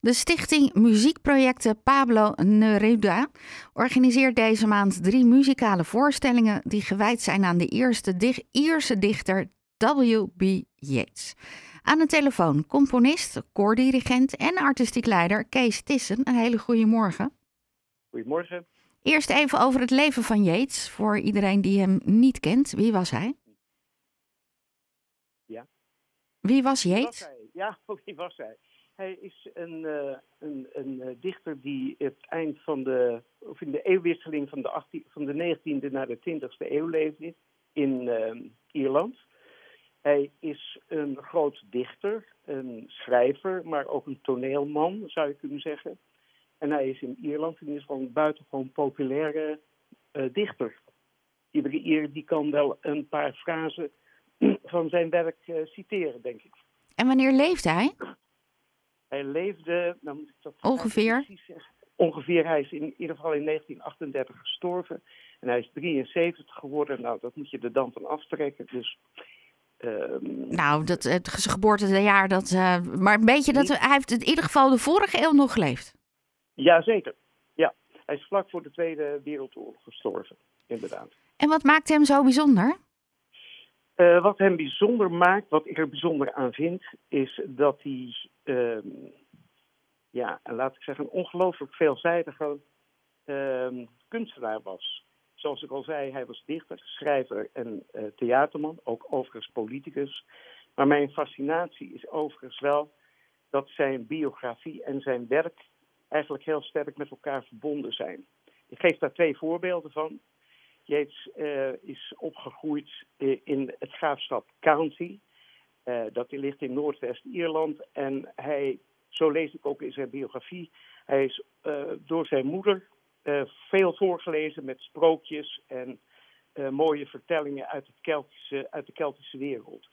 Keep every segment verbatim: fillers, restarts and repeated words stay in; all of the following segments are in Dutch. De Stichting Muziekprojecten Pablo Neruda organiseert deze maand drie muzikale voorstellingen die gewijd zijn aan de eerste dich- Ierse dichter W B. Yeats. Aan de telefoon componist, koordirigent en artistiek leider Kees Tissen. Een hele goede morgen. Goedemorgen. Eerst even over het leven van Yeats, voor iedereen die hem niet kent. Wie was hij? Ja. Wie was Yeats? Was hij? Ja, wie was hij? Hij is een, uh, een, een dichter die het eind van de, of in de eeuwwisseling van de, achttien, van de negentiende naar de twintigste eeuw leefde in uh, Ierland. Hij is een groot dichter, een schrijver, maar ook een toneelman, zou je kunnen zeggen. En hij is in Ierland en is gewoon een buitengewoon populaire uh, dichter. Iedere Ier die kan wel een paar frasen van zijn werk uh, citeren, denk ik. En wanneer leefde hij? Hij leefde, nou moet ik dat ongeveer precies zeggen. Ongeveer, hij is in ieder geval in negentien achtendertig gestorven. En hij is drieënzeventig geworden. Nou, dat moet je er dan van aftrekken. Dus, um, nou, dat, het geboortejaar, dat, uh, maar een beetje dat hij heeft in ieder geval de vorige eeuw nog geleefd. Jazeker, ja. Hij is vlak voor de Tweede Wereldoorlog gestorven, inderdaad. En wat maakt hem zo bijzonder? Uh, wat hem bijzonder maakt, wat ik er bijzonder aan vind, is dat hij, uh, ja, laat ik zeggen, een ongelooflijk veelzijdige uh, kunstenaar was. Zoals ik al zei, hij was dichter, schrijver en uh, theaterman, ook overigens politicus. Maar mijn fascinatie is overigens wel dat zijn biografie en zijn werk eigenlijk heel sterk met elkaar verbonden zijn. Ik geef daar twee voorbeelden van. Yeats uh, is opgegroeid uh, in het graafschap County. Uh, dat ligt in Noordwest-Ierland. En hij, zo lees ik ook in zijn biografie, hij is uh, door zijn moeder uh, veel voorgelezen met sprookjes en uh, mooie vertellingen uit, het Keltische, uit de Keltische wereld.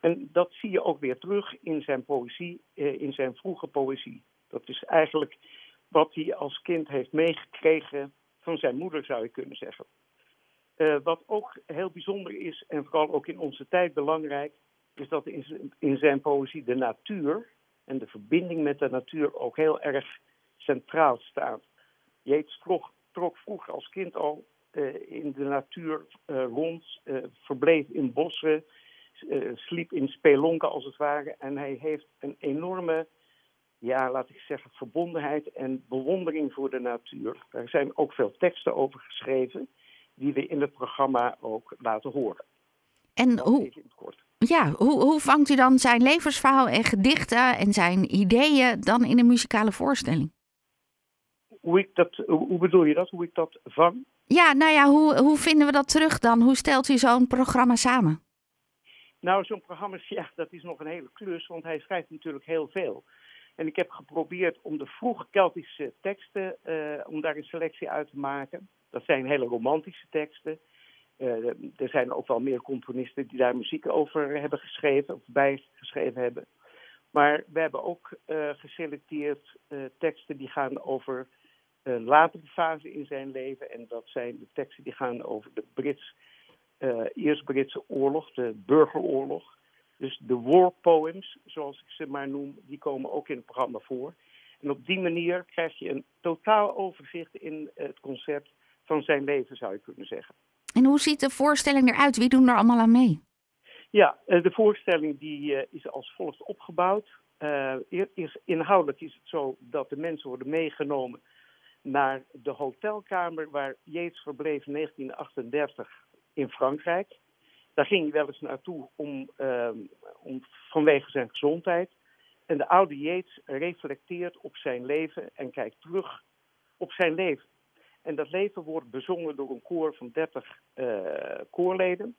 En dat zie je ook weer terug in zijn poëzie, uh, in zijn vroege poëzie. Dat is eigenlijk wat hij als kind heeft meegekregen van zijn moeder, zou je kunnen zeggen. Uh, wat ook heel bijzonder is, en vooral ook in onze tijd belangrijk, is dat in zijn, in zijn poëzie de natuur en de verbinding met de natuur ook heel erg centraal staat. Yeats trok, trok vroeg als kind al uh, in de natuur uh, rond, uh, verbleef in bossen, uh, sliep in spelonken als het ware. En hij heeft een enorme, ja, laat ik zeggen, verbondenheid en bewondering voor de natuur. Er zijn ook veel teksten over geschreven die we in het programma ook laten horen. En hoe, ja, hoe, hoe vangt u dan zijn levensverhaal en gedichten en zijn ideeën dan in een muzikale voorstelling? Hoe, ik dat, hoe bedoel je dat? Hoe ik dat vang? Ja, nou ja, hoe, hoe vinden we dat terug dan? Hoe stelt u zo'n programma samen? Nou, zo'n programma, ja, dat is nog een hele klus, want hij schrijft natuurlijk heel veel. En ik heb geprobeerd om de vroeg Keltische teksten, uh, om daar een selectie uit te maken. Dat zijn hele romantische teksten. Uh, er zijn ook wel meer componisten die daar muziek over hebben geschreven, of bijgeschreven hebben. Maar we hebben ook uh, geselecteerd uh, teksten die gaan over een latere fase in zijn leven. En dat zijn de teksten die gaan over de Brits, uh, Iers-Britse oorlog, de burgeroorlog. Dus de war poems, zoals ik ze maar noem, die komen ook in het programma voor. En op die manier krijg je een totaal overzicht in het concept van zijn leven, zou je kunnen zeggen. En hoe ziet de voorstelling eruit? Wie doen er allemaal aan mee? Ja, de voorstelling die is als volgt opgebouwd. Uh, is, inhoudelijk is het zo dat de mensen worden meegenomen naar de hotelkamer waar Yeats verbleef in negentien achtendertig in Frankrijk. Daar ging hij wel eens naartoe om, um, om, vanwege zijn gezondheid. En de oude Yeats reflecteert op zijn leven en kijkt terug op zijn leven. En dat leven wordt bezongen door een koor van dertig uh, koorleden.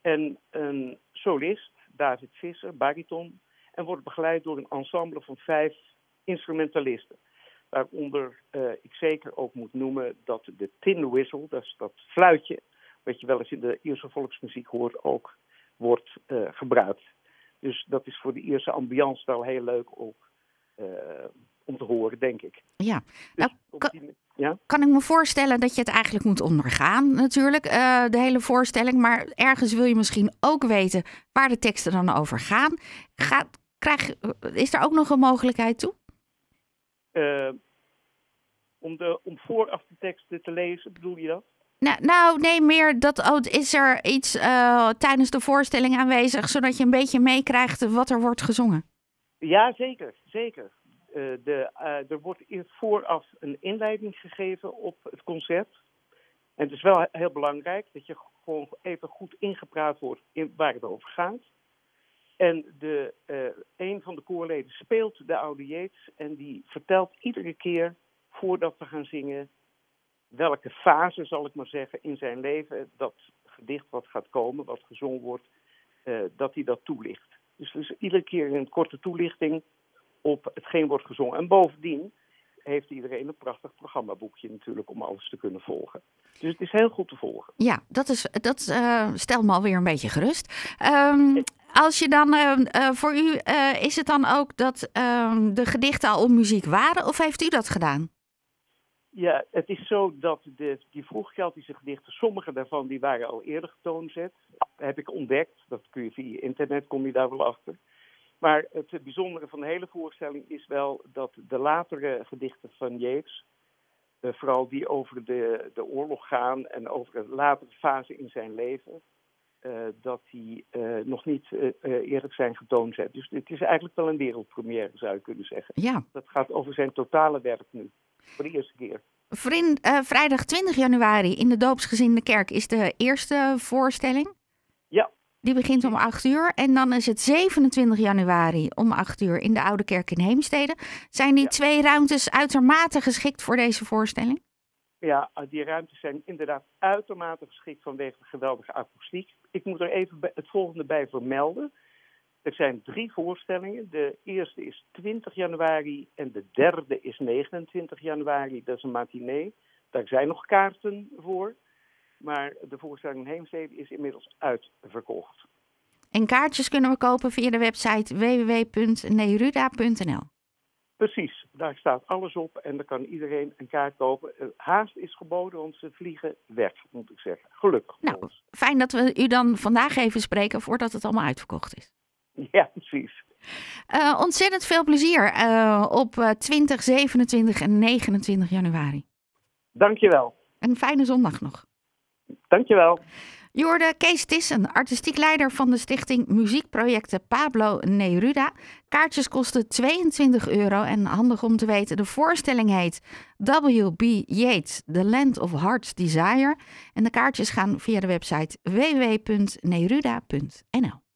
En een solist, David Visser, bariton. En wordt begeleid door een ensemble van vijf instrumentalisten. Waaronder uh, ik zeker ook moet noemen dat de tin whistle, dat is dat fluitje wat je wel eens in de Ierse volksmuziek hoort, ook wordt uh, gebruikt. Dus dat is voor de Ierse ambiance wel heel leuk ook, uh, om te horen, denk ik. Ja. Dus nou, kan, die, ja, kan ik me voorstellen dat je het eigenlijk moet ondergaan natuurlijk, uh, de hele voorstelling. Maar ergens wil je misschien ook weten waar de teksten dan over gaan. Gaat, krijg, is er ook nog een mogelijkheid toe? Uh, om, de, om vooraf de teksten te lezen, bedoel je dat? Nou, nou nee, meer dat oh, is er iets uh, tijdens de voorstelling aanwezig, zodat je een beetje meekrijgt wat er wordt gezongen. Ja, zeker, zeker. Uh, de, uh, er wordt vooraf een inleiding gegeven op het concert. En het is wel heel belangrijk dat je gewoon even goed ingepraat wordt in waar het over gaat. En de, uh, een van de koorleden speelt de oude Yeats en die vertelt iedere keer voordat we gaan zingen welke fase, zal ik maar zeggen, in zijn leven dat gedicht wat gaat komen, wat gezongen wordt, uh, dat hij dat toelicht. Dus dus iedere keer een korte toelichting op hetgeen wordt gezongen. En bovendien heeft iedereen een prachtig programmaboekje natuurlijk om alles te kunnen volgen. Dus het is heel goed te volgen. Ja, dat, is, dat uh, stelt me alweer een beetje gerust. Um, als je dan, uh, uh, voor u, uh, is het dan ook dat uh, de gedichten al op muziek waren of heeft u dat gedaan? Ja, het is zo dat de, die vroeg-Keltische gedichten, sommige daarvan die waren al eerder getoonzet. Heb ik ontdekt, dat kun je via internet, kom je daar wel achter. Maar het bijzondere van de hele voorstelling is wel dat de latere gedichten van Yeats, uh, vooral die over de, de oorlog gaan en over de latere fase in zijn leven, uh, dat die uh, nog niet uh, eerlijk zijn getoond. Dus het is eigenlijk wel een wereldpremière, zou je kunnen zeggen. Ja. Dat gaat over zijn totale werk nu, voor de eerste keer. Vriend, uh, vrijdag twintig januari in de Doopsgezinde Kerk is de eerste voorstelling. Ja. Die begint om acht uur en dan is het zevenentwintig januari om acht uur in de Oude Kerk in Heemstede. Zijn die ja. twee ruimtes uitermate geschikt voor deze voorstelling? Ja, die ruimtes zijn inderdaad uitermate geschikt vanwege de geweldige akoestiek. Ik moet er even het volgende bij vermelden. Er zijn drie voorstellingen. De eerste is twintig januari en de derde is negenentwintig januari. Dat is een matinee. Daar zijn nog kaarten voor. Maar de voorstelling in Heemstede is inmiddels uitverkocht. En kaartjes kunnen we kopen via de website w w w punt neruda punt n l. Precies, daar staat alles op en dan kan iedereen een kaart kopen. Haast is geboden, want ze vliegen weg, moet ik zeggen. Gelukkig. Nou, fijn dat we u dan vandaag even spreken voordat het allemaal uitverkocht is. Ja, precies. Uh, ontzettend veel plezier uh, op twintig, zevenentwintig en negenentwintig januari. Dank je wel. Een fijne zondag nog. Dankjewel. Je hoorde Kees Tissen, artistiek leider van de Stichting Muziekprojecten Pablo Neruda. Kaartjes kosten tweeëntwintig euro en handig om te weten, de voorstelling heet W B. Yeats, The Land of Heart's Desire. En de kaartjes gaan via de website w w w punt neruda punt n l.